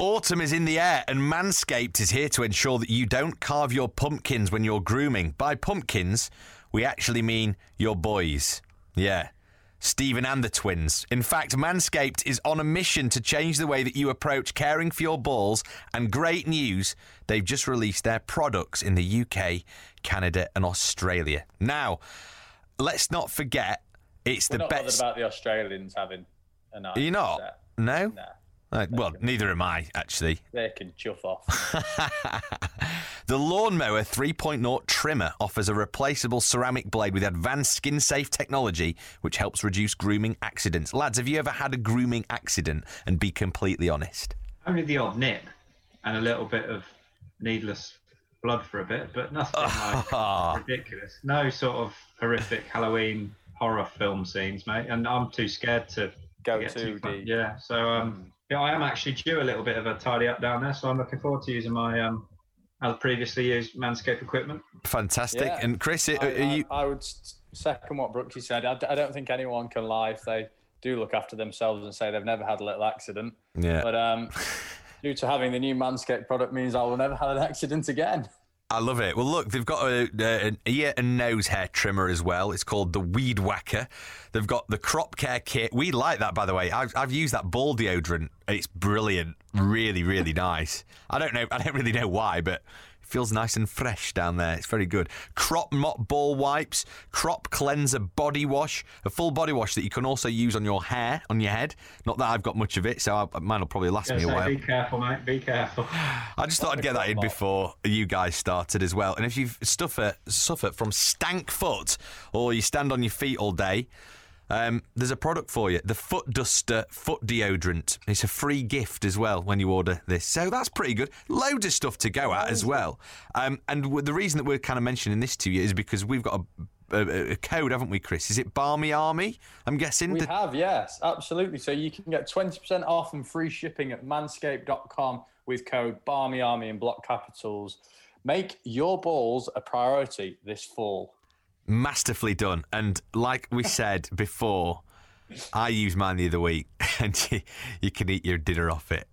Autumn is in the air, and Manscaped is here to ensure that you don't carve your pumpkins when you're grooming. By pumpkins, we actually mean your boys. Yeah, Stephen and the twins. In fact, Manscaped is on a mission to change the way that you approach caring for your balls, and great news, they've just released their products in the UK, Canada and Australia. Now, let's not forget, it's the best... We're not bothered about the Australians having a nice... Are you not? Set. No? No. Well, neither am I, actually. They can chuff off. The Lawn Mower 3.0 trimmer offers a replaceable ceramic blade with advanced skin-safe technology, which helps reduce grooming accidents. Lads, have you ever had a grooming accident? And be completely honest. Only the odd nip and a little bit of needless blood for a bit, but nothing like ridiculous. No sort of horrific Halloween horror film scenes, mate. And I'm too scared to go to too deep. Yeah, so... Yeah, I am actually due a little bit of a tidy up down there, so I'm looking forward to using my previously used Manscaped equipment. Fantastic. Yeah. And Chris, I would second what Brooksy said. I don't think anyone can lie if they do look after themselves and say they've never had a little accident. Yeah. But due to having the new Manscaped product means I will never have an accident again. I love it. Well, look, they've got an ear and nose hair trimmer as well. It's called the Weed Whacker. They've got the Crop Care Kit. We like that, by the way. I've used that ball deodorant. It's brilliant. Really, really nice. I don't really know why, but it feels nice and fresh down there. It's very good. Crop Mop Ball Wipes, Crop Cleanser Body Wash, a full body wash that you can also use on your hair, on your head. Not that I've got much of it, so mine will probably last me a while. Be careful, mate. Be careful. I just thought I'd get that in before you guys started as well. And if you've suffered from stank foot or you stand on your feet all day, there's a product for you, the Foot Duster Foot Deodorant. It's a free gift as well when you order this. So that's pretty good. Loads of stuff to go at as well. And the reason that we're kind of mentioning this to you is because we've got a code, haven't we, Chris? Is it Barmy Army, I'm guessing? We have, yes, absolutely. So you can get 20% off and free shipping at manscaped.com with code Barmy Army in block capitals. Make your balls a priority this fall. Masterfully done. And like we said before, I used mine the other week, and you can eat your dinner off it.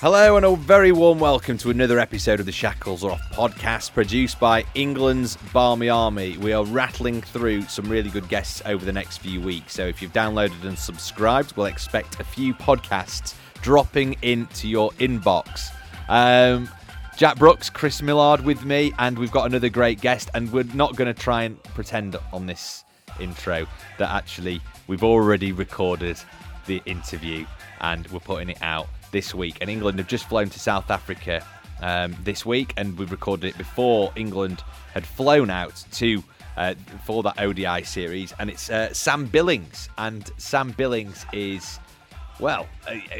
Hello and a very warm welcome to another episode of the Shackles Are Off podcast, produced by England's Barmy Army. We are rattling through some really good guests over the next few weeks, so if you've downloaded and subscribed, we'll expect a few podcasts dropping into your inbox. Jack Brooks, Chris Millard with me, and we've got another great guest, and we're not going to try and pretend on this intro that actually we've already recorded the interview and we're putting it out this week. And England have just flown to South Africa this week, and we recorded it before England had flown out to for that ODI series, and it's Sam Billings. And Sam Billings is... well,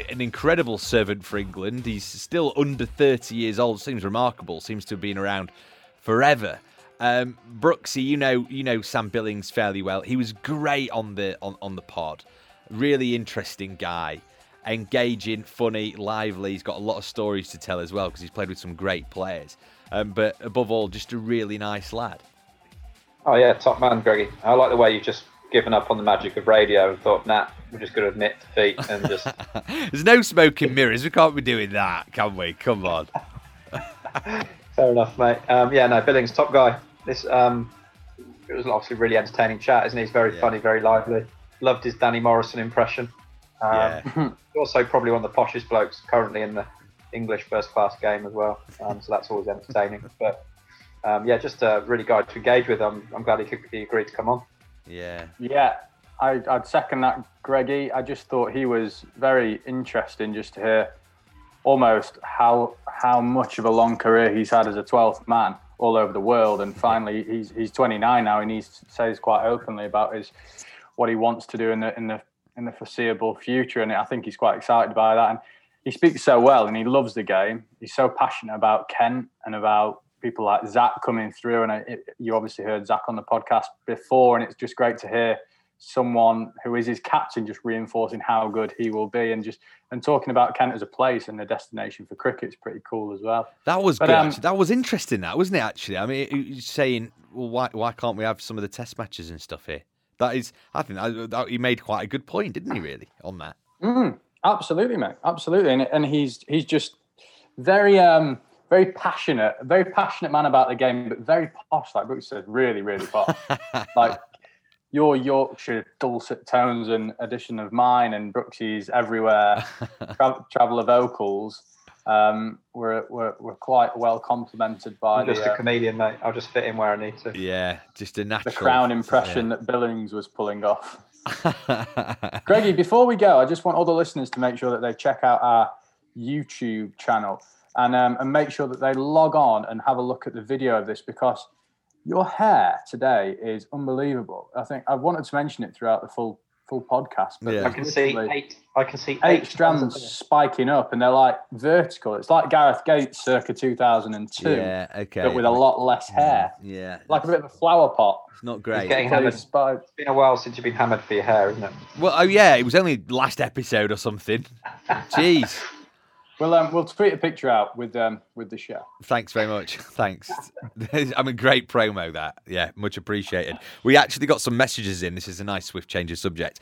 an incredible servant for England. He's still under 30 years old. Seems remarkable. Seems to have been around forever. Brooksy, you know Sam Billings fairly well. He was great on the pod. Really interesting guy. Engaging, funny, lively. He's got a lot of stories to tell as well because he's played with some great players. But above all, just a really nice lad. Oh, yeah, top man, Greggy. I like the way you've just given up on the magic of radio and thought, nah, we're just going to admit defeat and just... There's no smoke and mirrors. We can't be doing that, can we? Come on. Fair enough, mate. Billings, top guy. This it was obviously really entertaining chat, isn't it? He's very funny, very lively. Loved his Danny Morrison impression. Also probably one of the poshest blokes currently in the English first-class game as well. So that's always entertaining. But, just a really guy to engage with. I'm glad he agreed to come on. Yeah. I'd second that, Greggy. I just thought he was very interesting just to hear almost how much of a long career he's had as a 12th man all over the world. And finally, he's 29 now, and he says quite openly about what he wants to do in the foreseeable future. And I think he's quite excited by that. And he speaks so well, and he loves the game. He's so passionate about Kent and about people like Zach coming through, and you obviously heard Zach on the podcast before, and it's just great to hear someone who is his captain just reinforcing how good he will be, and talking about Kent as a place and the destination for cricket is pretty cool as well. That was good. That was interesting, wasn't it? Actually, I mean, you're saying, well, why can't we have some of the test matches and stuff here? That is, I think that he made quite a good point, didn't he? Really, on that. Absolutely, mate. Absolutely, and he's just very. Very passionate man about the game, but very posh, like Brooks said, really, really posh. Like your Yorkshire dulcet tones and addition of mine and Brooksy's everywhere traveller vocals were quite well complimented by... I'm just a comedian, mate. I'll just fit in where I need to. Yeah, just a natural... The crown impression that Billings was pulling off. Greggy, before we go, I just want all the listeners to make sure that they check out our YouTube channel. And make sure that they log on and have a look at the video of this, because your hair today is unbelievable. I think I've wanted to mention it throughout the full podcast, but I can see eight strands spiking up, and they're like vertical. It's like Gareth Gates circa 2002, but with a lot less hair. Yeah, like a bit of a flower pot. It's not great. It's been a while since you've been hammered for your hair, isn't it? Well, it was only last episode or something. Jeez. We'll tweet a picture out with the show. Thanks very much. Thanks. I mean, great promo that. Yeah, much appreciated. We actually got some messages in. This is a nice swift change of subject.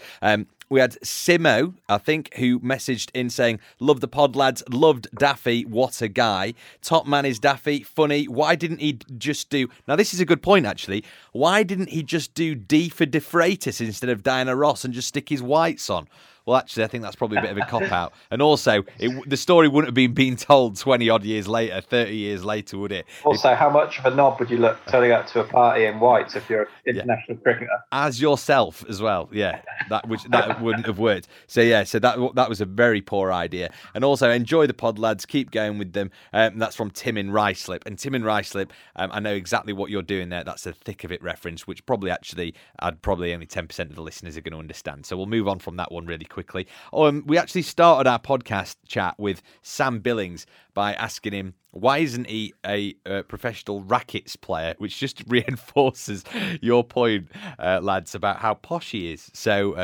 We had Simo, I think, who messaged in saying, "Love the pod, lads. Loved Daffy. What a guy. Top man is Daffy. Funny. Why didn't he just do..." Now, this is a good point, actually. Why didn't he just do D for De Freitas instead of Diana Ross and just stick his whites on? Well, actually, I think that's probably a bit of a cop-out. And also, the story wouldn't have been being told 20-odd years later, 30 years later, would it? Also, how much of a knob would you look turning up to a party in whites if you're an international cricketer? As yourself as well, yeah. That wouldn't have worked. So, that was a very poor idea. And also, enjoy the pod, lads. Keep going with them. That's from Tim in Ryslip. And Tim in Ryslip, I know exactly what you're doing there. That's a thick of it reference, which probably only 10% of the listeners are going to understand. So we'll move on from that one really quickly. We actually started our podcast chat with Sam Billings by asking him, why isn't he a professional rackets player? Which just reinforces your point, lads, about how posh he is. So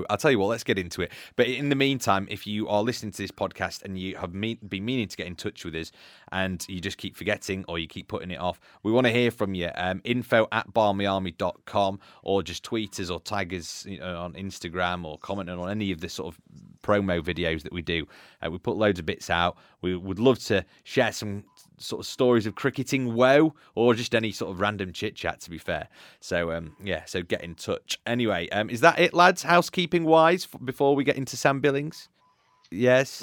I'll tell you what, let's get into it. But in the meantime, if you are listening to this podcast and you have been meaning to get in touch with us and you just keep forgetting or you keep putting it off, we want to hear from you. info@barmyarmy.com, or just tweet us or tag us on Instagram, or comment on any of the sort of promo videos that we do. We put loads of bits out. We would love to share some sort of stories of cricketing woe, or just any sort of random chit chat, to be fair. So so get in touch. Anyway, is that it, lads, housekeeping wise, before we get into Sam Billings? Yes,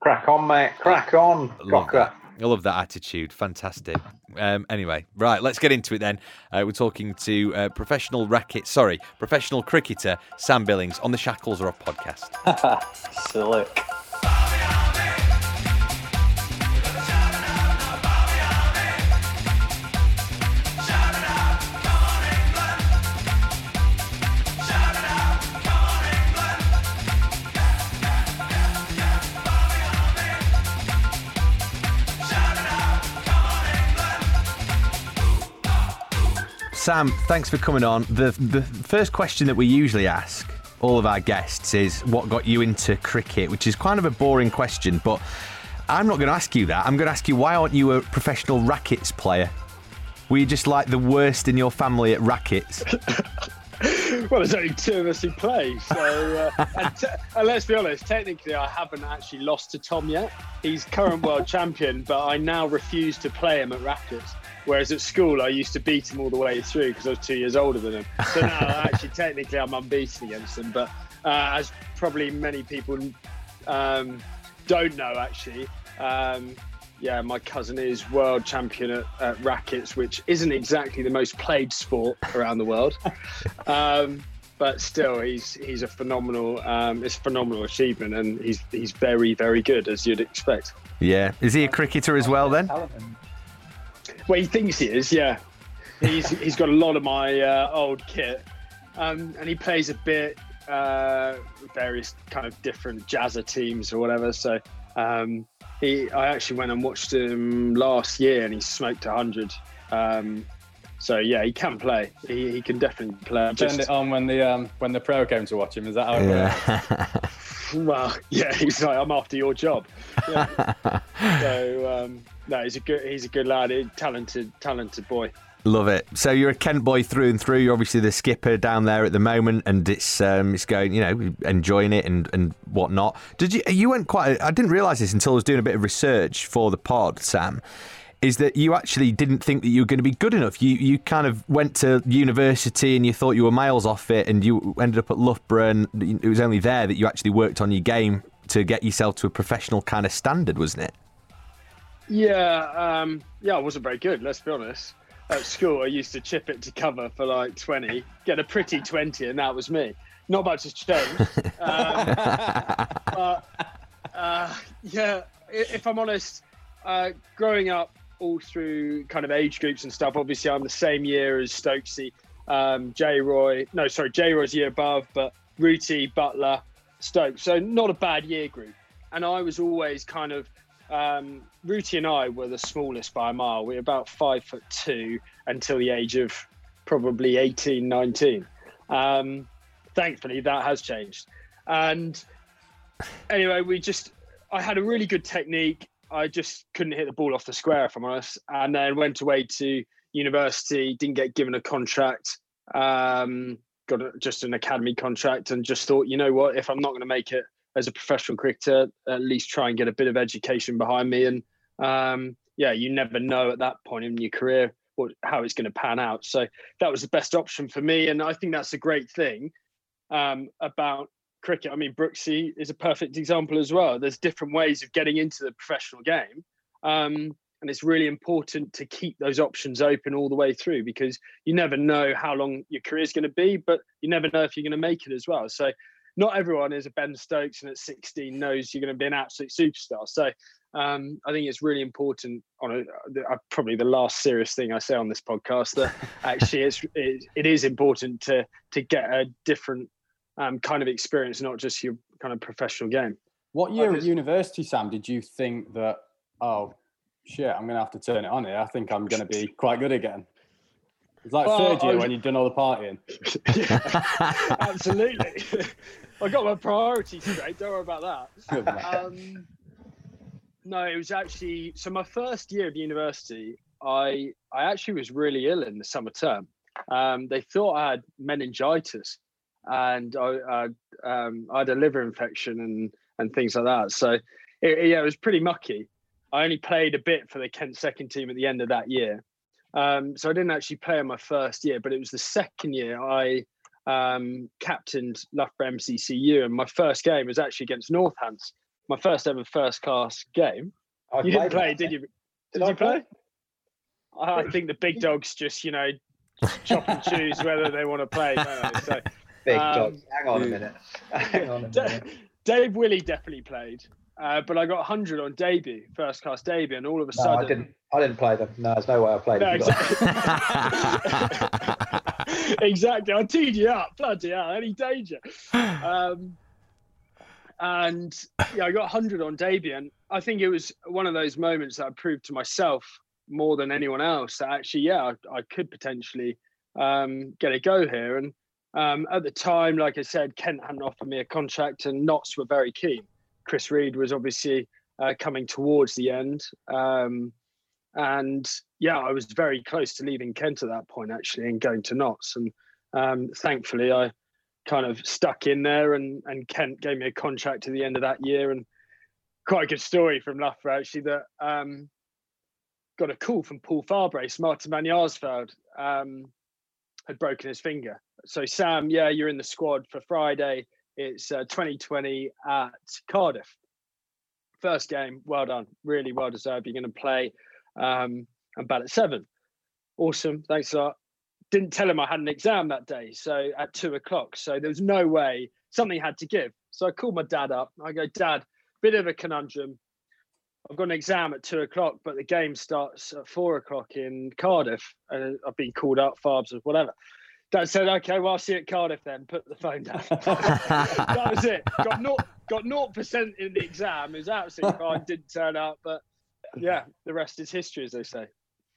crack on, mate. Crack on. I love that attitude. Fantastic. Anyway, right, let's get into it then. We're talking to professional cricketer Sam Billings on the Shackles Are Off podcast. Silly. Sam, thanks for coming on. The first question that we usually ask all of our guests is, what got you into cricket? Which is kind of a boring question, but I'm not going to ask you that. I'm going to ask you, why aren't you a professional rackets player? Were you just like the worst in your family at rackets? Well, there's only two of us who play, so and let's be honest, technically I haven't actually lost to Tom yet. He's current world champion, but I now refuse to play him at rackets. Whereas at school, I used to beat him all the way through because I was 2 years older than him. So now, actually, technically, I'm unbeaten against him. But as probably many people don't know, actually, my cousin is world champion at rackets, which isn't exactly the most played sport around the world. But still, he's a phenomenal, it's a phenomenal achievement, and he's very, very good, as you'd expect. Yeah. Is he a cricketer as well, then? Well, he thinks he is, yeah. He's got a lot of my old kit, and he plays a bit various kind of different jazzer teams or whatever. So I actually went and watched him last year, and he smoked 100. So yeah, he can play. He can definitely play. Turned it on when the pro came to watch him. Is that how it works? Well, yeah, he's like, I'm after your job. Yeah. So no, he's a good lad, talented boy. Love it. So you're a Kent boy through and through. You're obviously the skipper down there at the moment, and it's going, enjoying it and whatnot. You went quite? I didn't realise this until I was doing a bit of research for the pod, Sam. Is that you actually didn't think that you were going to be good enough. You kind of went to university and you thought you were miles off it, and you ended up at Loughborough, and it was only there that you actually worked on your game to get yourself to a professional kind of standard, wasn't it? Yeah, I wasn't very good, let's be honest. At school, I used to chip it to cover for like 20, get a pretty 20, and that was me. Not much has changed. If I'm honest, growing up, all through kind of age groups and stuff. Obviously, I'm the same year as Stokesy, J-Roy's year above, but Rooty, Butler, Stokes. So not a bad year group. And I was always kind of, Rooty and I were the smallest by a mile. We were about 5'2" until the age of probably 18, 19. Thankfully, that has changed. And anyway, I had a really good technique. I just couldn't hit the ball off the square, if I'm honest. And then went away to university, didn't get given a contract, got just an academy contract, and just thought, you know what, if I'm not going to make it as a professional cricketer, at least try and get a bit of education behind me. And you never know at that point in your career how it's going to pan out. So that was the best option for me. And I think that's a great thing about cricket. I mean, Brooksy is a perfect example as well. There's different ways of getting into the professional game, and it's really important to keep those options open all the way through, because you never know how long your career is going to be, but you never know if you're going to make it as well. So not everyone is a Ben Stokes and at 16 knows you're going to be an absolute superstar. So I think it's really important, probably the last serious thing I say on this podcast, that actually it is important to get a different kind of experience, not just your kind of professional game. What year at university, Sam, did you think that, oh, shit, I'm going to have to turn it on here. I think I'm going to be quite good again? It's like third year when you've done all the partying. Yeah, absolutely. I got my priorities straight. Don't worry about that. No, it was actually... So my first year of university, I actually was really ill in the summer term. They thought I had meningitis. And I had a liver infection and things like that. So it was pretty mucky. I only played a bit for the Kent second team at the end of that year. So I didn't actually play in my first year, but it was the second year I captained Loughborough MCCU. And my first game was actually against Northants, my first ever first class game. You didn't play, did you? Did you play? I think the big dogs just, you know, chop and choose whether they want to play. So, big dogs. Hang on a minute. Dave Willey definitely played, but I got 100 on debut, first class debut, and all of a sudden I didn't play them. No, there's no way I played them. Exactly. Exactly. I teed you up. Bloody hell, any danger. And yeah, I got 100 on debut, and I think it was one of those moments that I proved to myself more than anyone else that actually, yeah, I could potentially get a go here. And at the time, like I said, Kent hadn't offered me a contract, and Notts were very keen. Chris Reid was obviously coming towards the end. And yeah, I was very close to leaving Kent at that point, actually, and going to Notts. And thankfully, I kind of stuck in there, and Kent gave me a contract at the end of that year. And quite a good story from Loughborough, actually, that got a call from Paul Farbrace. Martin van Jaarsveld had broken his finger. So, Sam, yeah, you're in the squad for Friday. It's 2020 at Cardiff. First game, well done. Really well deserved. You're going to play. I'm back at 7. Awesome. Thanks a lot. Didn't tell him I had an exam that day, so at 2:00. So there was no way. Something had to give. So I called my dad up. I go, Dad, bit of a conundrum. I've got an exam at 2:00, but the game starts at 4:00 in Cardiff. And I've been called up, Farbs, or whatever. Dad said, okay, well, I'll see you at Cardiff then. Put the phone down. That was it. Got 0% in the exam. It was absolutely fine. Didn't turn up. But, yeah, the rest is history, as they say.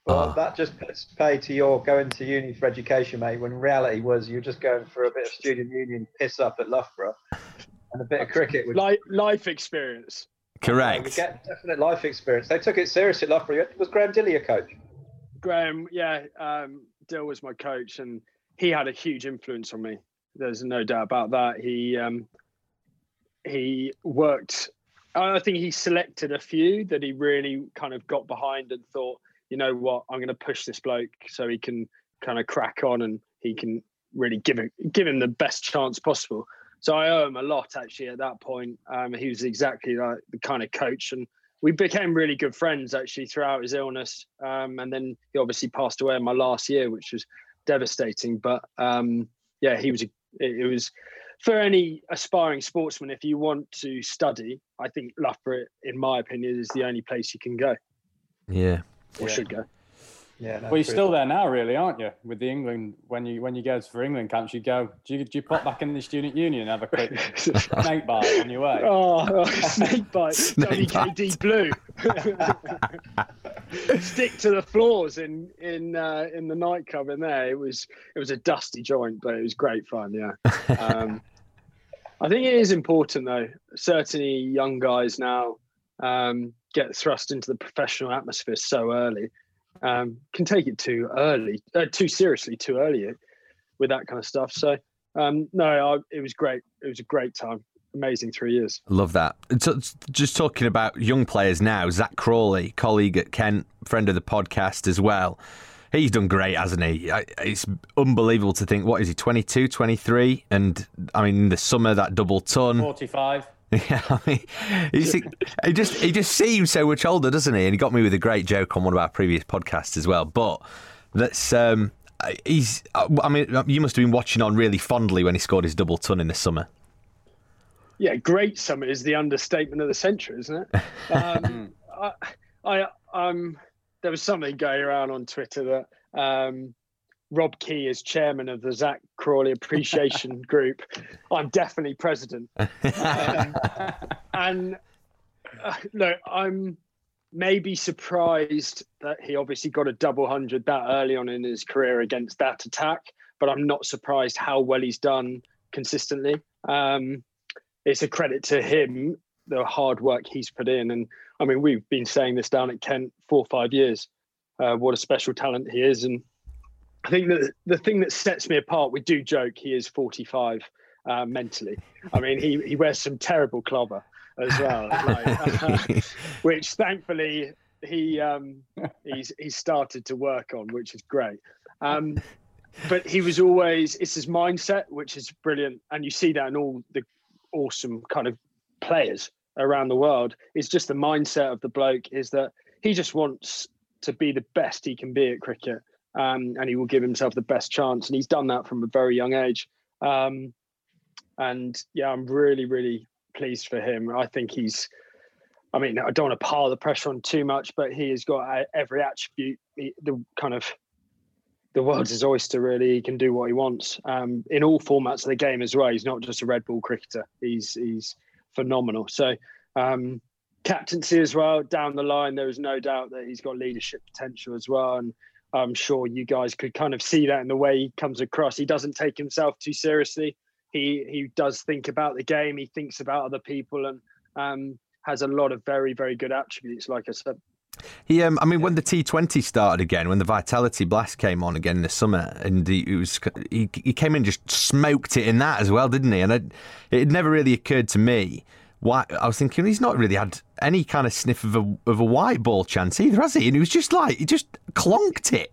Well, that just puts pay to your going to uni for education, mate, when reality was you're just going for a bit of student union piss up at Loughborough and a bit of cricket. Life experience. Correct. You get definite life experience. They took it seriously at Loughborough. Was Graham Dilley your coach? Graham, yeah. Dill was my coach, and he had a huge influence on me. There's no doubt about that. He worked. I think he selected a few that he really kind of got behind and thought, you know what, I'm going to push this bloke so he can kind of crack on and he can really give him the best chance possible. So I owe him a lot, actually, at that point. He was exactly like the kind of coach. And we became really good friends, actually, throughout his illness. And then he obviously passed away in my last year, which was devastating. But yeah, it was for any aspiring sportsman, if you want to study, I think Loughborough, in my opinion, is the only place you can go. Yeah. Should go. Yeah. No, well, you're still there now, really, aren't you? With the England, when you go for England camps, you go. Do you pop back in the student union and have a quick snake bite on your way? Oh, snake bite! WKD blue. Stick to the floors in the nightclub in there. It was a dusty joint, but it was great fun. Yeah. I think it is important though. Certainly, young guys now. Get thrust into the professional atmosphere so early, can take it too seriously with that kind of stuff. So it was great. It was a great time. Amazing 3 years. Love that. So, just talking about young players now, Zach Crawley, colleague at Kent, friend of the podcast as well. He's done great, hasn't he? It's unbelievable to think, what is he, 22, 23? And I mean, in the summer, that double ton. 45. Yeah, I mean, he just seems so much older, doesn't he? And he got me with a great joke on one of our previous podcasts as well. But that's I mean, you must have been watching on really fondly when he scored his double ton in the summer. Yeah, great summer is the understatement of the century, isn't it? There was something going around on Twitter that Rob Key is chairman of the Zach Crawley Appreciation Group. I'm definitely president. Look, I'm maybe surprised that he obviously got a double hundred that early on in his career against that attack, but I'm not surprised how well he's done consistently. It's a credit to him, the hard work he's put in. And I mean, we've been saying this down at Kent 4 or 5 years, what a special talent he is. And I think that the thing that sets me apart, we do joke he is 45 mentally. I mean, he wears some terrible clobber as well, like, which thankfully he's started to work on, which is great. But he was always, it's his mindset, which is brilliant. And you see that in all the awesome kind of players around the world. It's just the mindset of the bloke is that he just wants to be the best he can be at cricket, and he will give himself the best chance. And he's done that from a very young age. And yeah, I'm really, really pleased for him. I think he's, I mean, I don't want to pile the pressure on too much, but he has got every attribute, the kind of, the world's his oyster, really. He can do what he wants in all formats of the game as well. He's not just a red ball cricketer. He's phenomenal. So captaincy as well, down the line, there is no doubt that he's got leadership potential as well. And I'm sure you guys could kind of see that in the way he comes across. He doesn't take himself too seriously. He does think about the game. He thinks about other people and has a lot of very, very good attributes, like I said. He, I mean, when the T20 started again, when the Vitality Blast came on again in the summer, and he came in and just smoked it in that as well, didn't he? And it never really occurred to me why. I was thinking, he's not really had any kind of sniff of a white ball chance either, has he? And he was just like, he just clonked it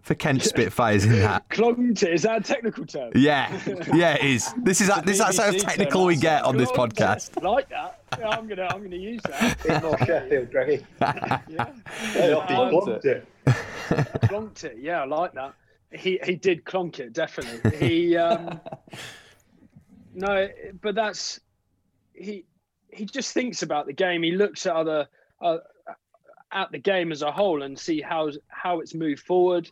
for Kent Spitfires in that. Clonked it, is that a technical term? Yeah, it is. This is that sort of technical we get on this podcast. Like that. Yeah, I'm gonna use that. In North Sheffield, Greggy. Clonked it. Clonked it. Yeah, I like that. He did clonk it, definitely. He no, but that's he just thinks about the game. He looks at at the game as a whole and see how it's moved forward.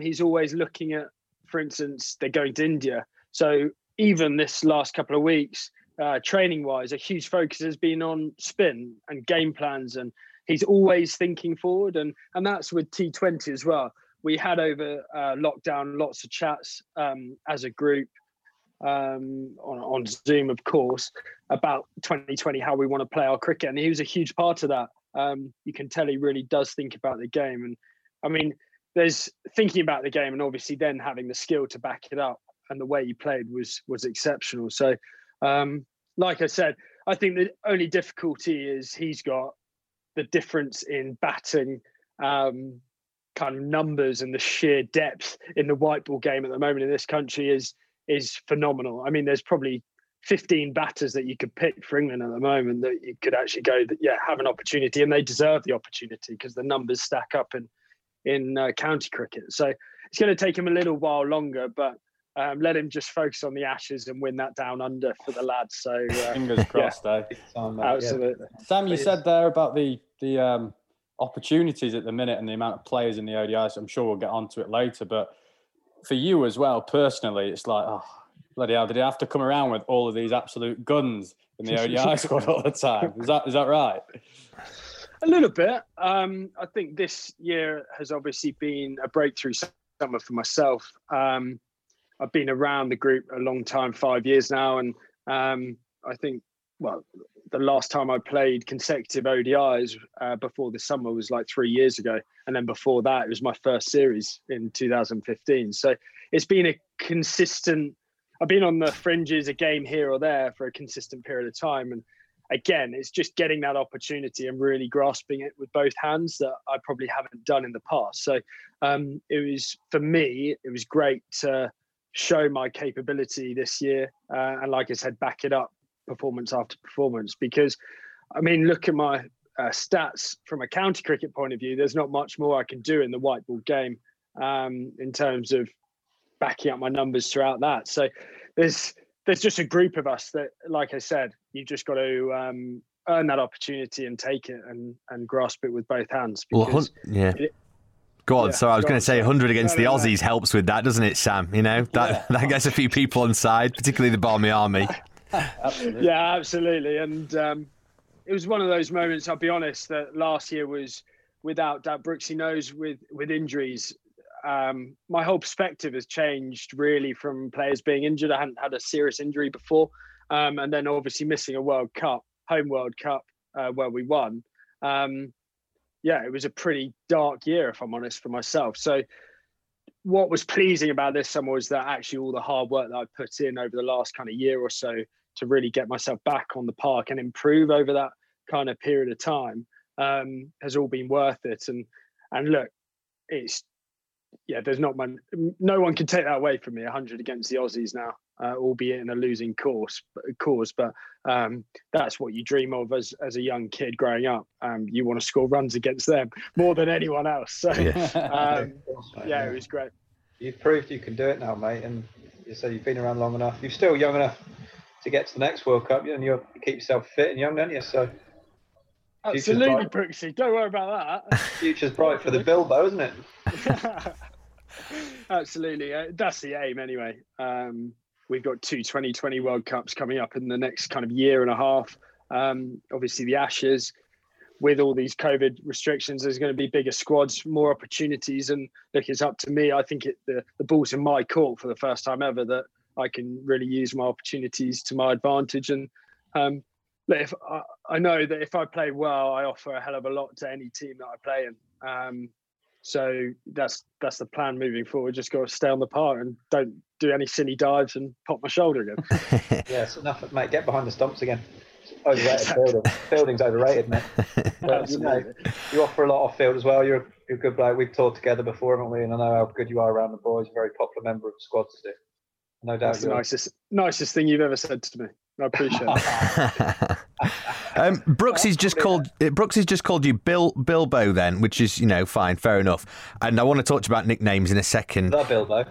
He's always looking at, for instance, they're going to India. So even this last couple of weeks, training-wise, a huge focus has been on spin and game plans, and he's always thinking forward. And that's with T20 as well. We had over lockdown lots of chats as a group on Zoom, of course, about 2020, how we want to play our cricket. And he was a huge part of that. You can tell he really does think about the game. And I mean, there's thinking about the game and obviously then having the skill to back it up, and the way he played was exceptional. So, like I said, I think the only difficulty is he's got the difference in batting, kind of numbers, and the sheer depth in the white ball game at the moment in this country is phenomenal. I mean, there's probably 15 batters that you could pick for England at the moment that you could actually go that have an opportunity, and they deserve the opportunity because the numbers stack up in county cricket. So it's going to take him a little while longer, but let him just focus on the Ashes and win that down under for the lads. So fingers crossed, though. Absolutely. Yeah. Sam, you said there about the opportunities at the minute and the amount of players in the ODIs. I'm sure we'll get onto it later, but for you as well personally, it's like, oh, bloody hell, did he have to come around with all of these absolute guns in the ODI squad all the time? Is that right? A little bit. I think this year has obviously been a breakthrough summer for myself. I've been around the group a long time, 5 years now, and I think, well, the last time I played consecutive ODIs before the summer was like 3 years ago. And then before that, it was my first series in 2015. So it's been a consistent... I've been on the fringes, a game here or there, for a consistent period of time. And again, it's just getting that opportunity and really grasping it with both hands that I probably haven't done in the past. So it was great to show my capability this year. And like I said, back it up performance after performance, because, I mean, look at my stats from a county cricket point of view. There's not much more I can do in the white ball game in terms of backing up my numbers throughout that. So there's just a group of us that, like I said, you've just got to earn that opportunity and take it and grasp it with both hands. Because so I was going to say 100 against the Aussies helps with that, doesn't it, Sam? You know, that gets a few people on side, particularly the Barmy Army. Absolutely. Yeah, absolutely. And it was one of those moments, I'll be honest, that last year was without Dad Brooks. He knows with injuries, my whole perspective has changed really from players being injured. I hadn't had a serious injury before. And then obviously missing a World Cup, home World Cup, where we won. It was a pretty dark year, if I'm honest, for myself. So what was pleasing about this summer was that actually all the hard work that I put in over the last kind of year or so to really get myself back on the park and improve over that kind of period of time has all been worth it. And look, it's, there's no one can take that away from me. 100 against the Aussies now albeit in a losing cause. But that's what you dream of as a young kid growing up. You want to score runs against them more than anyone else. So, yes. Yeah, it was great. You've proved you can do it now, mate. And you say you've been around long enough. You're still young enough to get to the next World Cup, and you keep yourself fit and young, don't you? So absolutely, Brooksy. Don't worry about that. Future's bright for the Bilbo, isn't it? Absolutely. That's the aim anyway. We've got two 2020 World Cups coming up in the next kind of year and a half. Obviously, the Ashes, with all these COVID restrictions, there's going to be bigger squads, more opportunities. And look, it's up to me. I think the ball's in my court for the first time ever, that I can really use my opportunities to my advantage. And I know that if I play well, I offer a hell of a lot to any team that I play in. So that's the plan moving forward. Just got to stay on the par and don't do any silly dives and pop my shoulder again. Yes, enough, mate. Get behind the stumps again. Overrated fielding. Fielding's overrated, mate. But, you offer a lot off field as well. You're a good bloke. We've toured together before, haven't we? And I know how good you are around the boys. Very popular member of the squad too. No doubt. That's the nicest thing you've ever said to me. I appreciate it. Brooks has just called you Bilbo then, which is, fine, fair enough. And I want to talk about nicknames in a second. The Bilbo,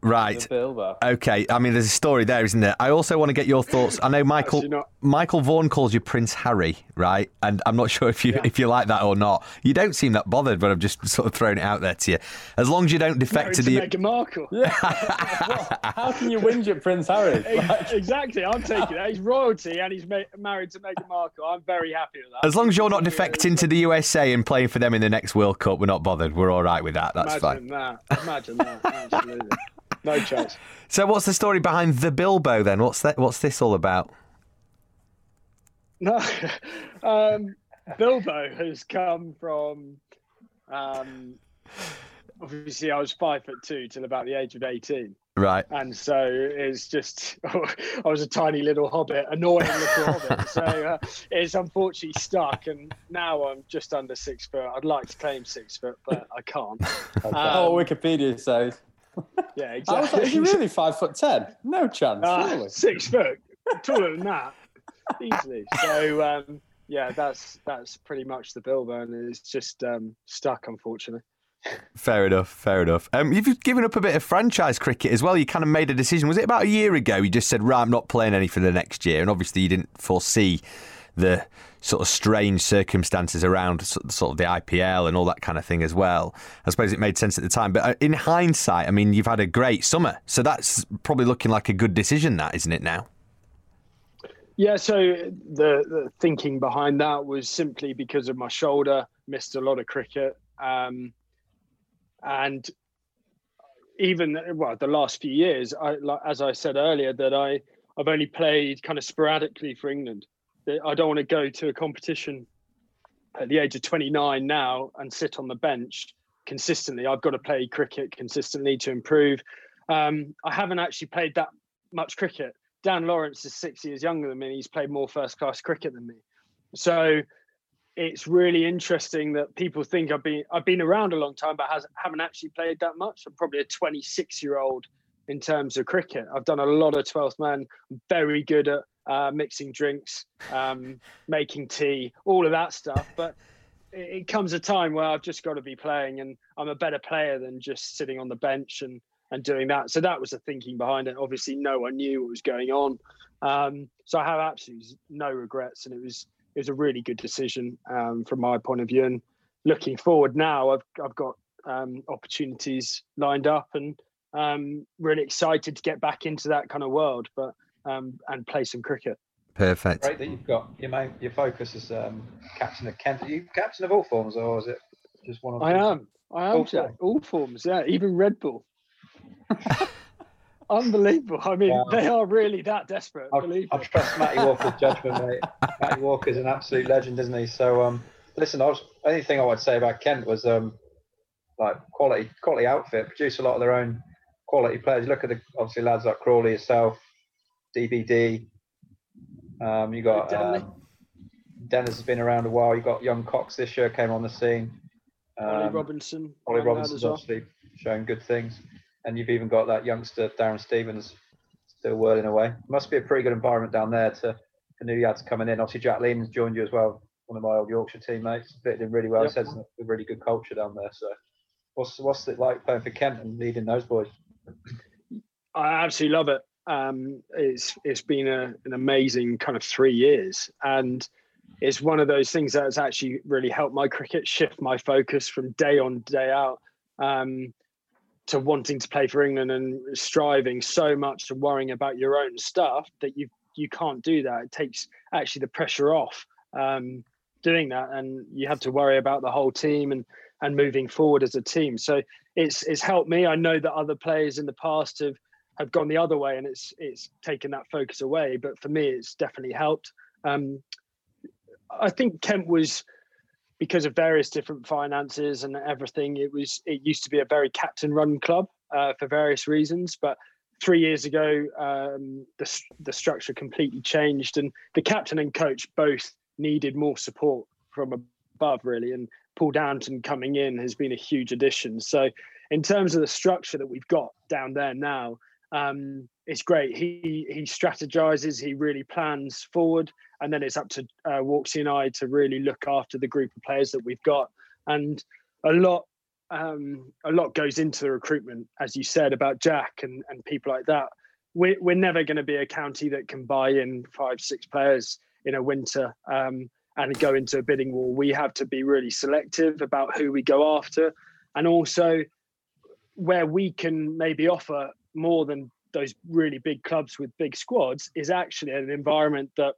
right. The Bilbo. Okay, I mean, there's a story there, isn't there? I also want to get your thoughts. I know Michael Vaughan calls you Prince Harry, right? And I'm not sure if you like that or not. You don't seem that bothered, but I'm just sort of throwing it out there to you. As long as you don't defect to Meghan Markle. Yeah. How can you whinge at Prince Harry? Exactly, I'm taking that. He's royalty and he's married to Meghan Markle. I'm very happy with that. As long as you're not defecting to the USA and playing for them in the next World Cup, we're not bothered. We're all right with that. That's fine. Imagine that. Absolutely. No chance. So what's the story behind the Bilbo then? What's this all about? No, Bilbo has come from... obviously, I was 5'2" till about the age of 18. Right. And so it's just, I was a tiny little hobbit, annoying little hobbit. So it's unfortunately stuck. And now I'm just under 6 foot. I'd like to claim 6 foot, but I can't. Wikipedia says. Yeah, exactly. I was like, is he really 5'10"? No chance. 6 foot. Taller than that. Easily. So, that's pretty much the Bilbo. And it's just stuck, unfortunately. Fair enough. You've given up a bit of franchise cricket as well. You kind of made a decision. Was it about a year ago? You just said, right, I'm not playing any for the next year. And obviously you didn't foresee the sort of strange circumstances around sort of the IPL and all that kind of thing as well. I suppose it made sense at the time. But in hindsight, I mean, you've had a great summer. So that's probably looking like a good decision, that, isn't it now? Yeah, so the thinking behind that was simply because of my shoulder. Missed a lot of cricket. And even, the last few years, as I said earlier, that I've only played kind of sporadically for England. I don't want to go to a competition at the age of 29 now and sit on the bench consistently. I've got to play cricket consistently to improve. I haven't actually played that much cricket. Dan Lawrence is 6 years younger than me, and he's played more first-class cricket than me. So... it's really interesting that people think I've been around a long time, but haven't actually played that much. I'm probably a 26-year-old in terms of cricket. I've done a lot of 12th man. I'm very good at mixing drinks, making tea, all of that stuff. But it comes a time where I've just got to be playing, and I'm a better player than just sitting on the bench and doing that. So that was the thinking behind it. Obviously, no one knew what was going on. So I have absolutely no regrets, and it was a really good decision from my point of view. And looking forward now, I've got opportunities lined up and really excited to get back into that kind of world, but and play some cricket. Perfect. Great that you've got your focus as captain of Kent. Are you captain of all forms, or is it just one? Or two? I am. All forms. Yeah, even Red Bull. Unbelievable. I mean, They are really that desperate. I trust Matty Walker's judgment, mate. Matty Walker's an absolute legend, isn't he? So, listen, only thing I would say about Kent was quality outfit. Produce a lot of their own quality players. You look at obviously lads like Crawley, yourself, DBD. You got Dennis has been around a while. You got young Cox this year, came on the scene. Ollie Robinson. Ollie Robinson's obviously showing good things. And you've even got that youngster, Darren Stevens, still whirling away. It must be a pretty good environment down there for new lads coming in. Obviously, Jack Lean's joined you as well, one of my old Yorkshire teammates. Fitted in really well. Yep. He says it's a really good culture down there. So what's it like playing for Kent and leading those boys? I absolutely love it. It's been an amazing kind of 3 years, and it's one of those things that's actually really helped my cricket shift my focus from day on, day out, to wanting to play for England and striving so much and worrying about your own stuff that you can't do that. It takes actually the pressure off doing that, and you have to worry about the whole team and moving forward as a team. So it's helped me. I know that other players in the past have gone the other way, and it's taken that focus away. But for me, it's definitely helped. I think Kent was, because of various different finances and everything, it used to be a very captain-run club for various reasons. But 3 years ago, the structure completely changed, and the captain and coach both needed more support from above, really. And Paul Downton coming in has been a huge addition. So in terms of the structure that we've got down there now, it's great. He strategizes, he really plans forward, and then it's up to Walksy and I to really look after the group of players that we've got. And a lot goes into the recruitment, as you said, about Jack and people like that. We're never going to be a county that can buy in 5-6 players in a winter and go into a bidding war. We have to be really selective about who we go after, and also where we can maybe offer more than those really big clubs with big squads is actually an environment that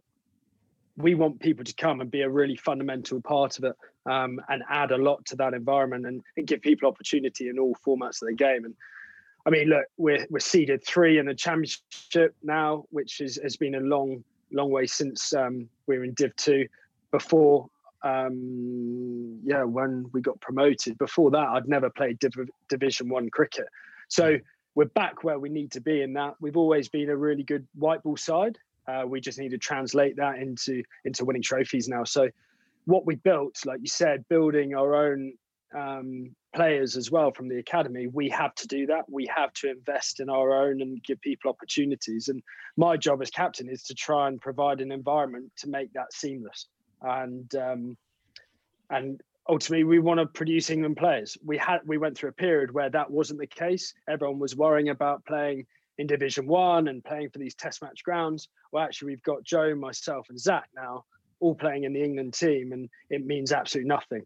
we want people to come and be a really fundamental part of it, and add a lot to that environment and give people opportunity in all formats of the game. And I mean, look, we're seeded 3 in the championship now, which has been a long way since we were in Div 2 before. When we got promoted, before that, I'd never played Division 1 cricket. So we're back where we need to be in that. We've always been a really good white ball side. We just need to translate that into winning trophies now. So what we built, like you said, building our own players as well from the academy, we have to do that. We have to invest in our own and give people opportunities. And my job as captain is to try and provide an environment to make that seamless. And ultimately, we want to produce England players. We went through a period where that wasn't the case. Everyone was worrying about playing in Division 1 and playing for these test match grounds. Well, actually, we've got Joe, myself and Zach now all playing in the England team, and it means absolutely nothing.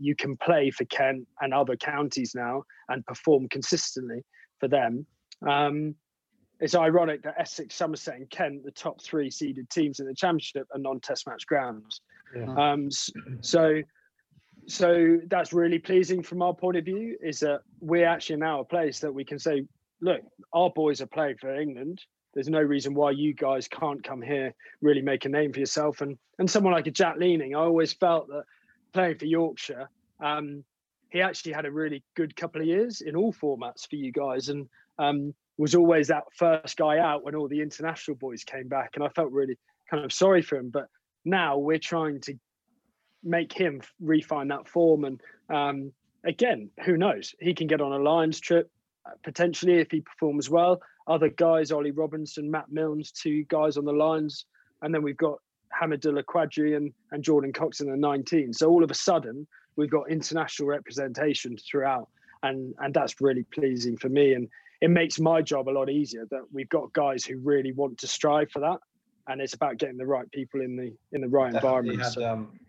You can play for Kent and other counties now and perform consistently for them. It's ironic that Essex, Somerset and Kent, the top 3 seeded teams in the championship, are non-test match grounds. Yeah. So that's really pleasing from our point of view, is that we're actually now a place that we can say, look, our boys are playing for England. There's no reason why you guys can't come here, really make a name for yourself. And someone like a Jack Leaning, I always felt that playing for Yorkshire, he actually had a really good couple of years in all formats for you guys, and was always that first guy out when all the international boys came back. And I felt really kind of sorry for him. But now we're trying to make him refine that form, and again, who knows, he can get on a Lions trip potentially if he performs well. Other guys, Ollie Robinson, Matt Milnes, 2 guys on the Lions, and then we've got Hamidullah Quadri and Jordan Cox in the 19. So all of a sudden we've got international representation throughout, and that's really pleasing for me, and it makes my job a lot easier that we've got guys who really want to strive for that. And it's about getting the right people in the right environment.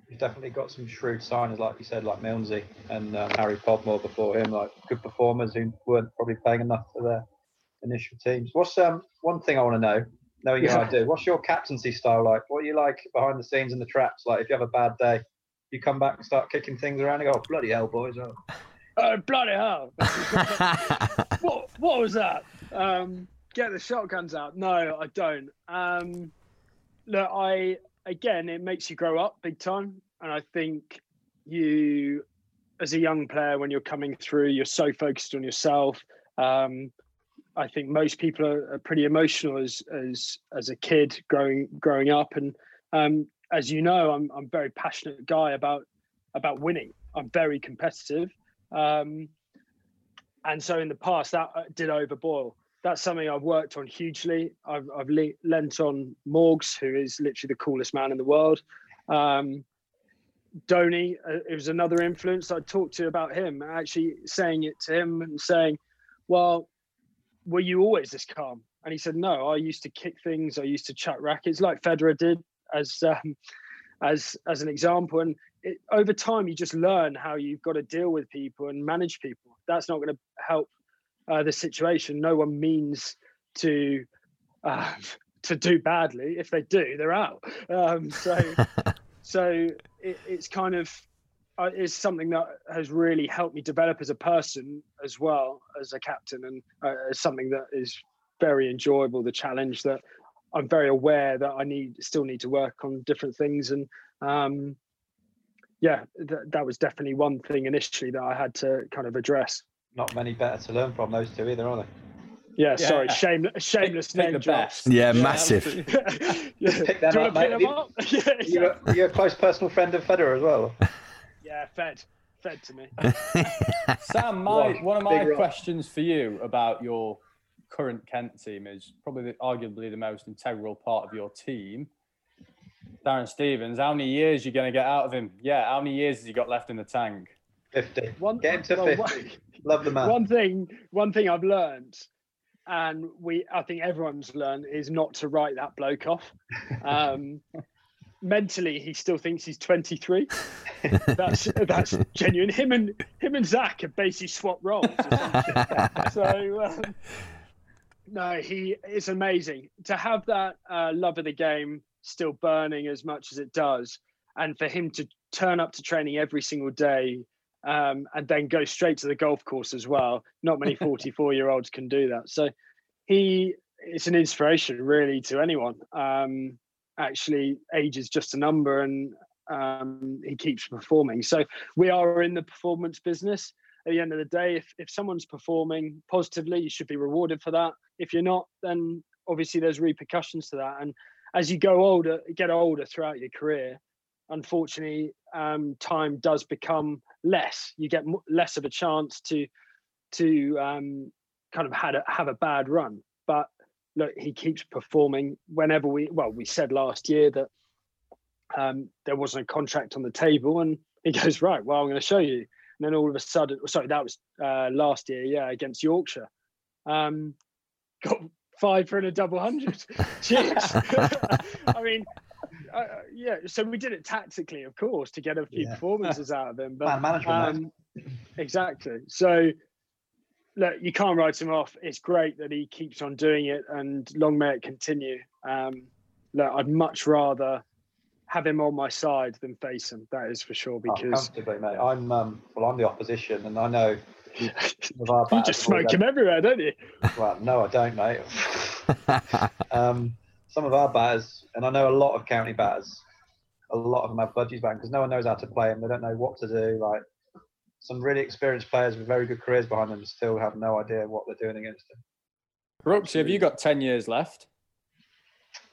You've definitely got some shrewd signers, like you said, like Milnesy and Harry Podmore before him, like good performers who weren't probably playing enough for their initial teams. What's one thing I want to know, knowing you, I do. What's your captaincy style like? What are you like behind the scenes in the traps? Like if you have a bad day, you come back and start kicking things around and go, oh, bloody hell, boys! Oh, bloody hell! What was that? Get the shotguns out. No, I don't. Look, it makes you grow up big time. And I think you, as a young player, when you're coming through, you're so focused on yourself. I think most people are pretty emotional as a kid growing up. And as you know, I'm a very passionate guy about winning. I'm very competitive. And so in the past, that did overboil. That's something I've worked on hugely. I've lent on Morgs, who is literally the coolest man in the world. Donny, it was another influence. I talked to about him, actually saying it to him and saying, well, were you always this calm? And he said, no, I used to kick things. I used to chat rackets like Federer did as an example. And over time, you just learn how you've got to deal with people and manage people. That's not going to help the situation. No one means to do badly. If they do, they're out. So it's kind of it's something that has really helped me develop as a person as well as a captain, and as something that is very enjoyable. The challenge that I'm very aware that I still need to work on different things, and that was definitely one thing initially that I had to kind of address. Not many better to learn from those two either, are they? Yeah. Sorry, shameless name drops. Yeah, massive. Pick them up, mate. You're a close personal friend of Federer as well. Yeah, fed to me. Sam, one of my questions for you about your current Kent team is probably arguably the most integral part of your team. Darren Stevens, how many years are you going to get out of him? Yeah, how many years has he got left in the tank? 50. Get him to 50. Love the man. One thing I've learned, and I think everyone's learned, is not to write that bloke off. Mentally, he still thinks he's 23. That's genuine. Him and Zach have basically swapped roles. So no, it's amazing to have that love of the game still burning as much as it does, and for him to turn up to training every single day and then go straight to the golf course as well. Not many 44-year-olds can do that. So it's an inspiration really to anyone. Actually, age is just a number, and he keeps performing. So we are in the performance business. At the end of the day, if someone's performing positively, you should be rewarded for that. If you're not, then obviously there's repercussions to that. And as you get older throughout your career, unfortunately, time does become less. You get less of a chance to kind of have a bad run. But look, he keeps performing. Whenever we said last year that there wasn't a contract on the table, and he goes, right, well, I'm going to show you. And then all of a sudden, sorry, that was last year, yeah, against Yorkshire. Got 5 for a double 100. Cheers. I mean, yeah, so we did it tactically, of course, to get a few performances out of him. But management. Exactly. So, look, you can't write him off. It's great that he keeps on doing it, and long may it continue. Look, I'd much rather have him on my side than face him. That is for sure. Because mate. I'm the opposition, and I know you just smoke him everywhere, don't you? Well, no, I don't, mate. Some of our batters, and I know a lot of county batters, a lot of them have budgies back because no one knows how to play them. They don't know what to do. Like some really experienced players with very good careers behind them still have no idea what they're doing against them. Brooks, have you got 10 years left?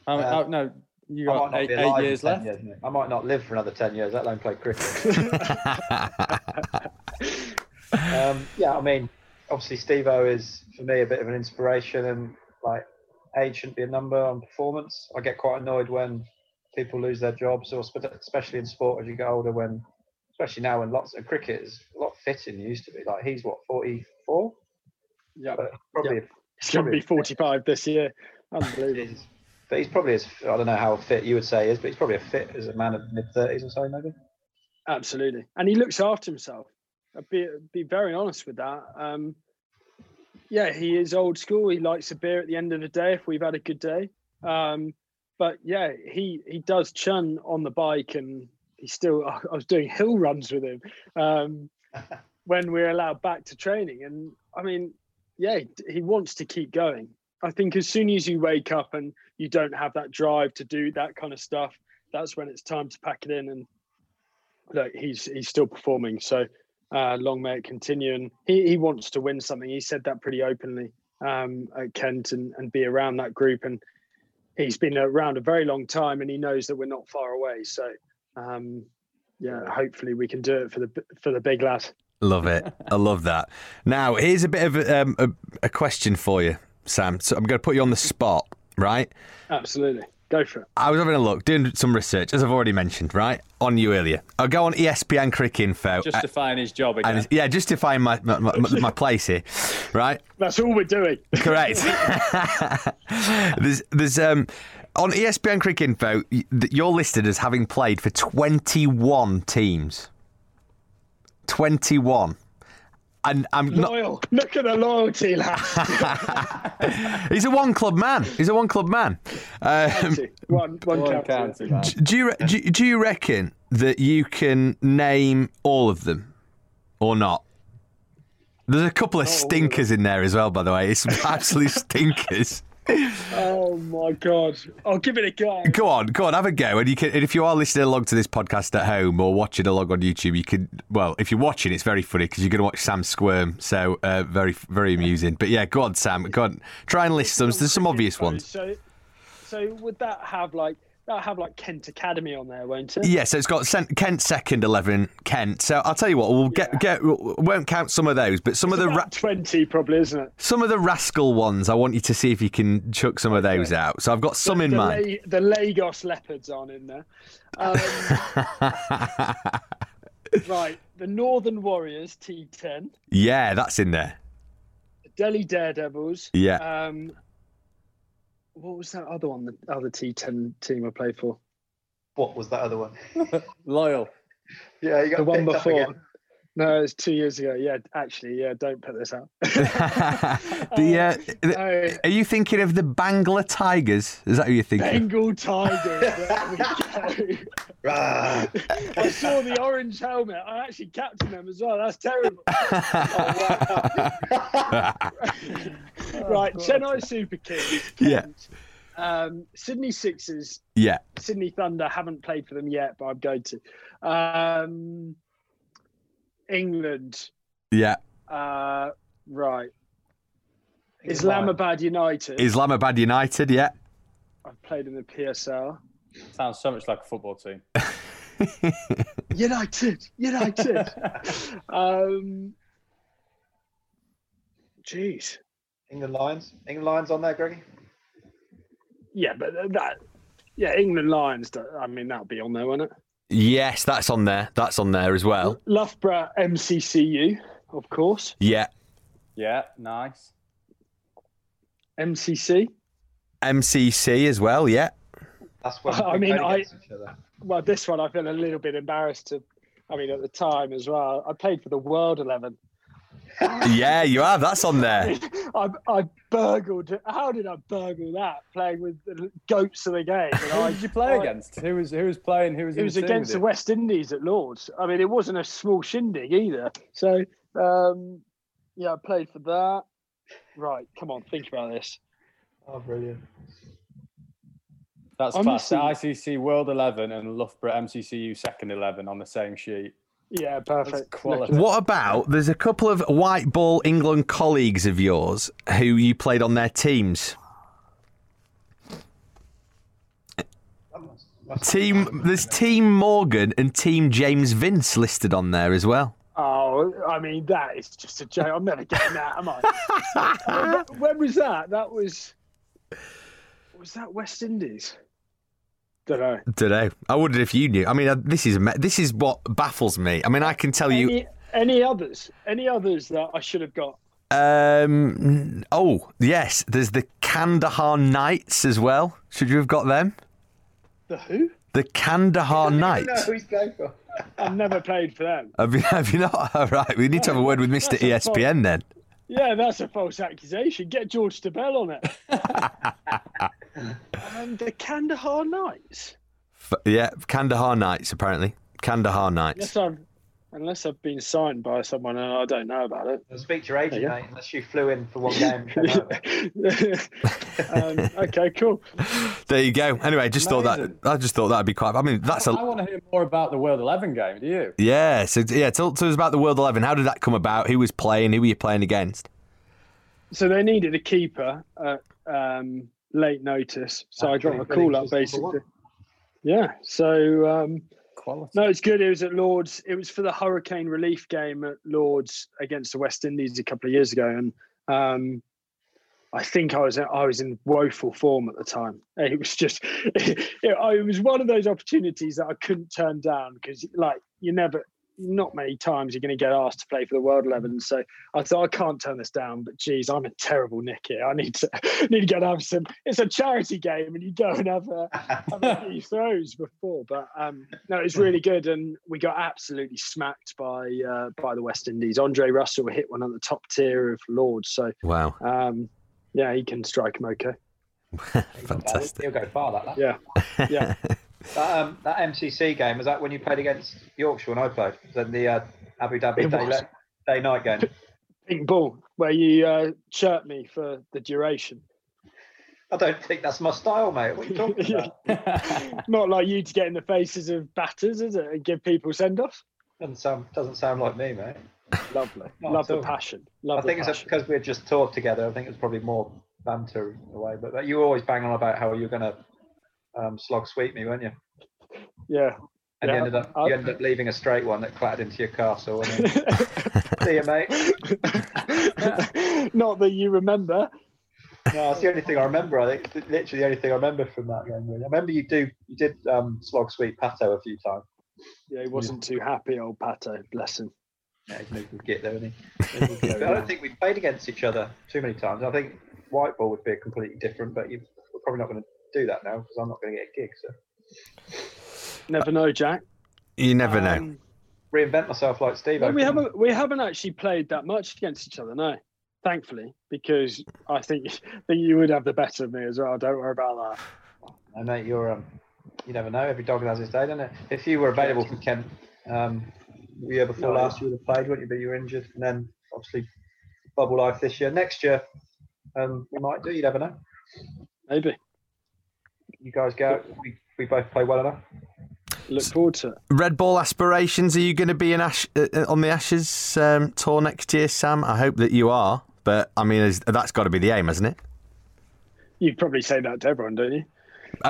No. You got eight years left. Years, I might not live for another 10 years, let alone play cricket. I mean, obviously Steve-O is for me a bit of an inspiration, and like age shouldn't be a number on performance. I get quite annoyed when people lose their jobs, or especially in sport as you get older. Especially now, when lots of cricket is a lot fitter than it used to be. Like he's 44? Yeah, probably. He's going to be 45 this year. Unbelievable. But he's probably I don't know how fit you would say he is, but he's probably as fit as a man of mid-30s or so, maybe. Absolutely. And he looks after himself. I'd be very honest with that. He is old school. He likes a beer at the end of the day if we've had a good day. He does churn on the bike, and he still... I was doing hill runs with him when we're allowed back to training. And, I mean, yeah, he wants to keep going. I think as soon as you wake up and you don't have that drive to do that kind of stuff, that's when it's time to pack it in. And look, he's still performing, so long may it continue. And he wants to win something. He said that pretty openly at Kent, and be around that group. And he's been around a very long time, and he knows that we're not far away. So hopefully we can do it for the big lad. Love it. I love that. Now, here's a bit of a question for you, Sam. So I'm going to put you on the spot, right? Absolutely. Go for it. I was having a look, doing some research, as I've already mentioned, right, on you earlier. I'll go on ESPN Cricket Info. Justifying his job again. And, yeah, justifying my place here, right? That's all we're doing. Correct. There's on ESPN Cricket Info, you're listed as having played for 21 teams. 21. And I'm loyal. Not... Look at the loyalty, lad. He's a one-club man. One county. Man. Do you reckon that you can name all of them or not? There's a couple of stinkers in there as well, by the way. It's absolute stinkers. Oh my God! I'll give it a go. Go on, have a go. And you can, and if you are listening along to this podcast at home or watching along on YouTube, you can. Well, if you're watching, it's very funny because you're going to watch Sam squirm. So very, very amusing. But yeah, go on, Sam. Go on. Try and list some. There's some obvious ones. So would that have like? That'll have like Kent Academy on there, won't it? Yeah, so it's got Kent second 11, Kent. So I'll tell you what, we'll won't count some of those, but some it's of the 20 probably, isn't it? Some of the rascal ones. I want you to see if you can chuck some of those out. So I've got some in mind. The Lagos Leopards aren't in there. Right, the Northern Warriors T10. Yeah, that's in there. The Delhi Daredevils. Yeah. What was that other one, the other T10 team I played for? What was that other one? Loyal. Yeah, you got the one before. No, it's 2 years ago. Yeah, actually, yeah, don't put this out. Are you thinking of the Bangla Tigers? Is that who you're thinking? Bengal Tigers. There we go. I saw the orange helmet. I actually captained them as well. That's terrible. Right, Chennai Super Kings. Kent. Yeah. Sydney Sixers. Yeah. Sydney Thunder. Haven't played for them yet, but I'm going to. England. Yeah. Right. Islamabad United, yeah. I've played in the PSL. Sounds so much like a football team. United. Jeez. England Lions on there, Greggy? Yeah, but England Lions, I mean, that'll be on there, won't it? Yes, that's on there. That's on there as well. Loughborough MCCU, of course. Yeah. Yeah, nice. MCC. MCC as well, yeah. That's what I mean. Well, this one I feel a little bit embarrassed to. I mean, at the time as well, I played for the World XI. Yeah, you have. That's on there. I burgled. How did I burgle that? Playing with the goats of the game. Who did you play against? Who was playing? It was against the West Indies at Lords. I mean, it wasn't a small shindig either. So, I played for that. Right, come on, think about this. Oh, brilliant. That's fast. ICC World XI and Loughborough MCCU second 11 on the same sheet. Yeah, perfect. Quality. What about, there's a couple of white ball England colleagues of yours who you played on their teams. There's Team Morgan and Team James Vince listed on there as well. Oh, I mean, that is just a joke. I'm never getting that, am I? When was that? Was that West Indies? Don't know. I wondered if you knew. I mean, this is what baffles me. I mean, I can tell you. Any others that I should have got? Oh yes, there's the Kandahar Knights as well. Should you have got them? The who? The Kandahar Knights. Who's playing for? I've never played for them. Have you not? All right, we need to have a word with Mr. ESPN then. Yeah, that's a false accusation. Get George Tabell on it. The Kandahar Knights. Kandahar Knights, apparently. Kandahar Knights. Unless I've been signed by someone and I don't know about it. I'll speak to your agent, mate, unless you flew in for one game. Okay, cool. There you go. Anyway, I just thought that'd be quite. I mean, I want to hear more about the World XI game. Do you? Yeah. So yeah, talk to us about the World XI. How did that come about? Who was playing? Who were you playing against? So they needed a keeper at late notice. So I got a call up basically. Yeah. So. quality. No, it's good. It was at Lord's. It was for the Hurricane relief game at Lord's against the West Indies a couple of years ago, and I think I was in woeful form at the time. It was just it was one of those opportunities that I couldn't turn down, because like not many times you're going to get asked to play for the World 11. So I thought, I can't turn this down, but geez, I'm in terrible nick here. I need to go and have some, it's a charity game and you go and have a few throws before. But no, it's really good. And we got absolutely smacked by the West Indies. Andre Russell hit one on the top tier of Lords. So wow. Yeah, he can strike him okay. Fantastic. He'll go far like that. Yeah. Yeah. That MCC game, was that when you played against Yorkshire when I played? Was that the Abu Dhabi day-night game? Pink ball, where you chirped me for the duration. I don't think that's my style, mate. What are you talking about? Not like you to get in the faces of batters, is it? And give people send-off? Doesn't sound like me, mate. Lovely. Love the passion. Love I think passion. It's because we had just talked together. I think it was probably more banter in a way. But you were always banging on about how you're going to slog sweep me, weren't you? Yeah. And you ended up leaving a straight one that clattered into your castle. And then, see you, mate. Yeah. Not that you remember. No, that's the only thing I remember. I think literally the only thing I remember from that game. Really, I remember you did slog sweep Pato a few times. Yeah, he wasn't too happy, old Pato. Bless him. Yeah, he knew we'd get there, didn't he? But I don't think we played against each other too many times. I think white ball would be completely different, but you're probably not going to do that now because I'm not going to get a gig. So never know, Jack. You never know. Reinvent myself like Steve. No, we haven't actually played that much against each other, no. Thankfully, because I think you would have the better of me as well. Don't worry about that. No, mate, you're you never know. Every dog has his day, doesn't it? If you were available for Kent, year before last, you would have played, wouldn't you? But you were injured, and then obviously bubble life this year. Next year, we might do. You never know. Maybe. You guys go. We both play well enough. Look forward to it. Red ball aspirations. Are you going to be on the Ashes tour next year, Sam? I hope that you are. But I mean, that's got to be the aim, hasn't it? You'd probably say that to everyone, don't you?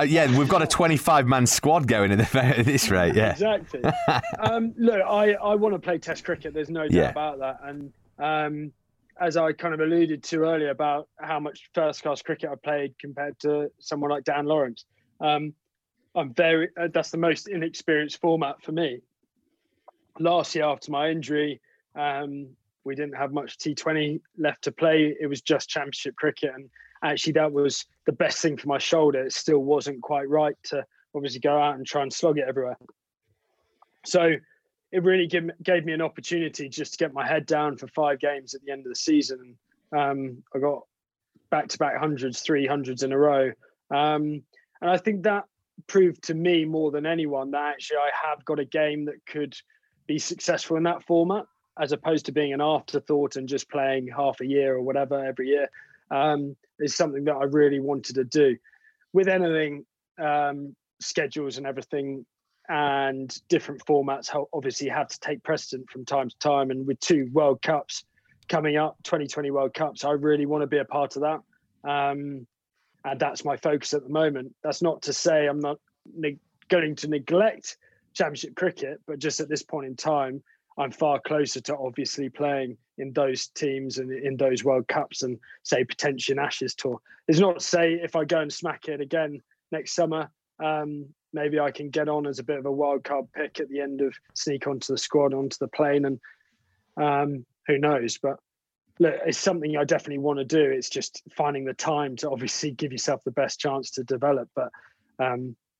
Yeah, we've got a 25-man squad going at this rate. Yeah, exactly. Look, I want to play Test cricket. There's no doubt about that. And as I kind of alluded to earlier about how much first-class cricket I played compared to someone like Dan Lawrence, that's the most inexperienced format for me. Last year after my injury, we didn't have much T20 left to play. It was just championship cricket, and actually that was the best thing for my shoulder. It still wasn't quite right to obviously go out and try and slog it everywhere. So it really gave me an opportunity just to get my head down for 5 games at the end of the season. I got back-to-back 100s, 300s in a row. And I think that proved to me more than anyone that actually I have got a game that could be successful in that format, as opposed to being an afterthought and just playing half a year or whatever every year. Is something that I really wanted to do. With anything, schedules and everything and different formats obviously have to take precedent from time to time. And with 2 World Cups coming up, 2020 World Cups, I really want to be a part of that. And that's my focus at the moment. That's not to say I'm not going to neglect championship cricket, but just at this point in time, I'm far closer to obviously playing in those teams and in those World Cups and, say, potentially an Ashes tour. It's not to say if I go and smack it again next summer, maybe I can get on as a bit of a wildcard pick at the end of sneak onto the squad, onto the plane, and who knows. But look, it's something I definitely want to do. It's just finding the time to obviously give yourself the best chance to develop. But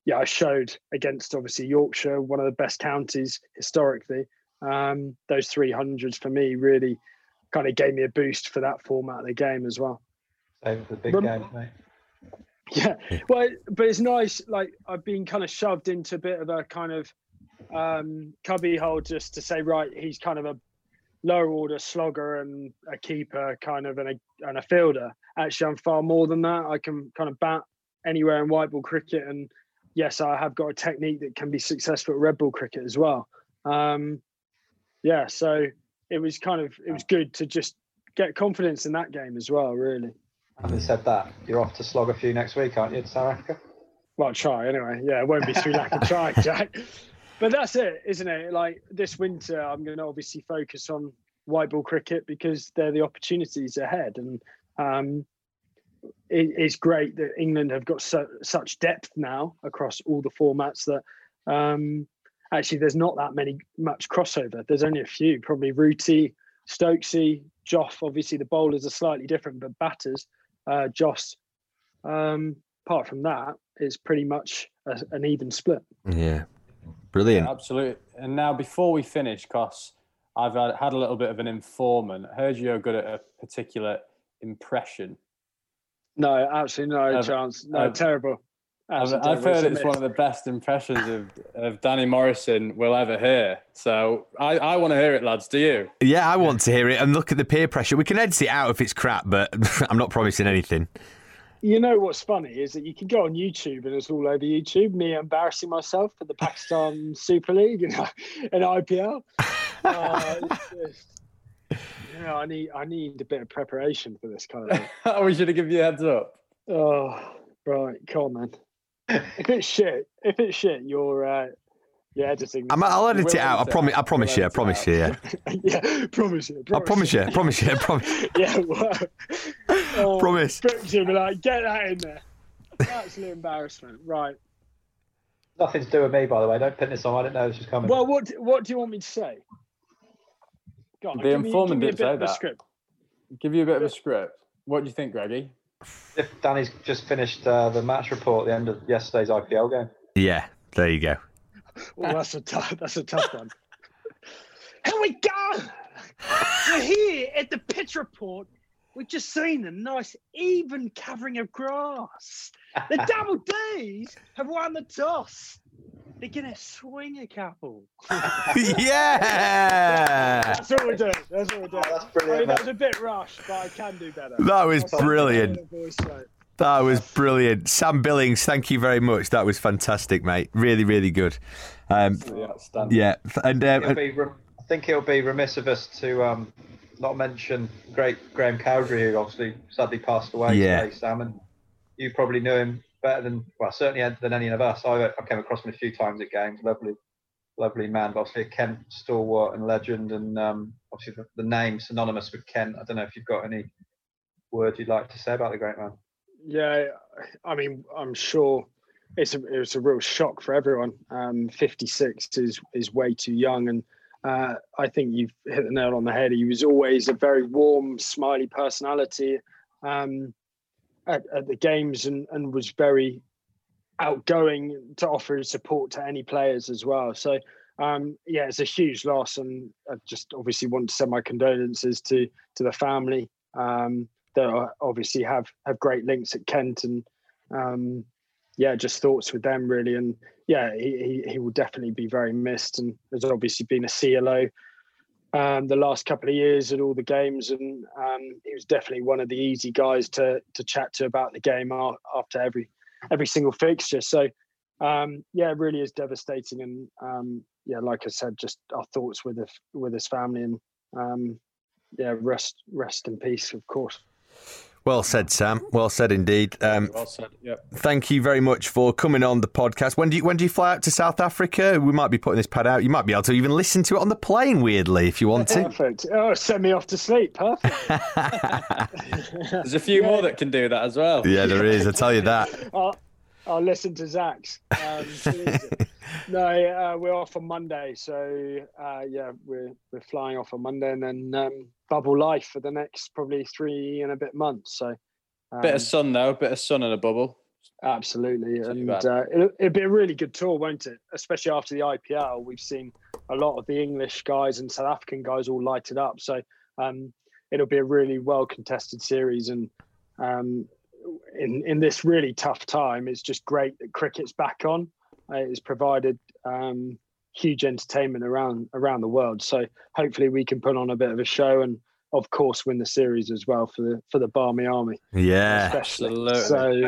yeah, I showed against obviously Yorkshire, one of the best counties historically. Those 300s for me really kind of gave me a boost for that format of the game as well. Same for the big games, mate. Yeah, well, but it's nice. Like I've been kind of shoved into a bit of a kind of cubbyhole just to say, right, he's kind of a lower order slogger and a keeper, kind of and a fielder. Actually, I'm far more than that. I can kind of bat anywhere in white ball cricket, and yes, I have got a technique that can be successful at red ball cricket as well. Yeah, so it was good to just get confidence in that game as well, really. Having said that, you're off to slog a few next week, aren't you, to South Africa? Well, I'll try anyway. Yeah, it won't be through lack of trying, Jack. But that's it, isn't it? Like this winter, I'm going to obviously focus on white ball cricket because they're the opportunities ahead. And it's great that England have got such depth now across all the formats that actually there's not that much crossover. There's only a few, probably Rooty, Stokesy, Joff. Obviously the bowlers are slightly different, but batters, Joss. Apart from that, it's pretty much an even split. Yeah, brilliant. Yeah, absolutely. And now before we finish, because I've had a little bit of an informant, I heard you're good at a particular impression. No, absolutely no chance. No, terrible. I've heard it's one of the best impressions of Danny Morrison we'll ever hear. So I want to hear it, lads. Do you? Yeah, I want to hear it. And look at the peer pressure. We can edit it out if it's crap, but I'm not promising anything. You know what's funny is that you can go on YouTube and it's all over YouTube, me embarrassing myself for the Pakistan Super League and IPL. I need a bit of preparation for this kind of thing. We should have given you a heads up. Oh, right. Come on, man. If it's shit, you're editing. I'll edit it out. I promise you. I promise you. Yeah, well. Promise. Get that in there. Absolute embarrassment. Right. Nothing to do with me, by the way. Don't pin this on. I didn't know this was coming. Well, what do you want me to say? God, the informant didn't say that. Give you a bit of a script. What do you think, Greggy? If Danny's just finished the match report at the end of yesterday's IPL game. Yeah, there you go. Well, that's a tough one. Here we go! We're here at the pitch report. We've just seen a nice even covering of grass. The Double Ds have won the toss. They're going to swing a couple. Yeah! That's what we're doing. That's brilliant. I mean, that was a bit rushed, but I can do better. That was brilliant. That was brilliant. Sam Billings, thank you very much. That was fantastic, mate. Really, really good. Absolutely outstanding. Yeah. And, I think it'll be remiss of us to not mention great Graham Cowdrey, who obviously sadly passed away today, Sam. And you probably knew him better than, well, certainly than any of us. I came across him a few times at games. Lovely man, but obviously a Kent stalwart and legend, and obviously the name synonymous with Kent. I don't know if you've got any words you'd like to say about the great man. Yeah, I mean, I'm sure it was a real shock for everyone. 56 is way too young, and I think you've hit the nail on the head. He was always a very warm, smiley personality at the games, and was very outgoing to offer his support to any players as well. So, it's a huge loss, and I just obviously want to send my condolences to the family that obviously have great links at Kent, and just thoughts with them really. And he will definitely be very missed, and there's obviously been a CLO the last couple of years at all the games, and he was definitely one of the easy guys to chat to about the game after every single fixture. So it really is devastating, and like I said, just our thoughts with his family, and rest in peace, of course. Well said, Sam. Well said indeed. Well said, yeah. Thank you very much for coming on the podcast. When do you fly out to South Africa? We might be putting this pad out. You might be able to even listen to it on the plane, weirdly, if you want to. Perfect. Oh, send me off to sleep. Perfect. There's a few more that can do that as well. Yeah, there is. I tell you that. I'll listen to Zach's. We're off on Monday. So, we're flying off on Monday, and then bubble life for the next probably 3 and a bit months. So, bit of sun in a bubble. Absolutely. And it'll be a really good tour, won't it? Especially after the IPL, we've seen a lot of the English guys and South African guys all lighted up. So it'll be a really well-contested series, and in this really tough time, it's just great that cricket's back on. It's provided huge entertainment around the world. So hopefully we can put on a bit of a show, and of course win the series as well for the Barmy Army. Yeah, especially. Absolutely.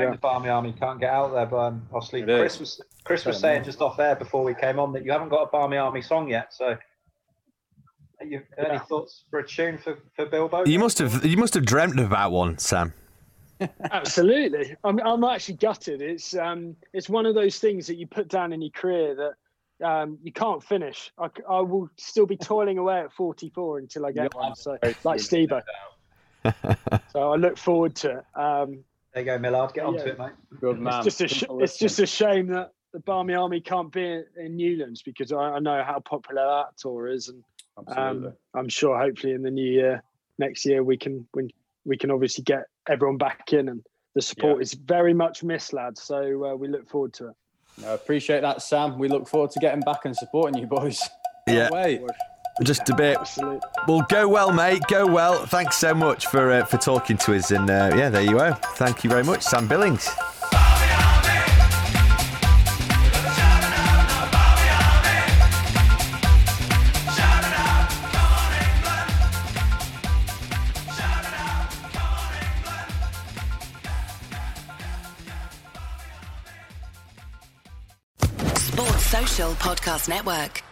So, the Barmy Army can't get out there, but obviously Chris was saying just off air before we came on that you haven't got a Barmy Army song yet. So you've any thoughts for a tune for Bilbo? You must have dreamt about one, Sam. Absolutely. I'm actually gutted. It's one of those things that you put down in your career that you can't finish. I will still be toiling away at 44 until I get one. So, like Stebo. So I look forward to it. There you go, Millard. Get on to it, mate. Good man. It's just a shame that the Barmy Army can't be in Newlands, because I know how popular that tour is, and I'm sure hopefully in the new year, next year, we can obviously get everyone back in, and the support is very much missed, lads. So we look forward to it. No, I appreciate that, Sam. We look forward to getting back and supporting you boys. Yeah. Wait. Just a bit. Absolutely. Well, go well, mate. Go well. Thanks so much for talking to us. And there you are. Thank you very much, Sam Billings. Podcast Network.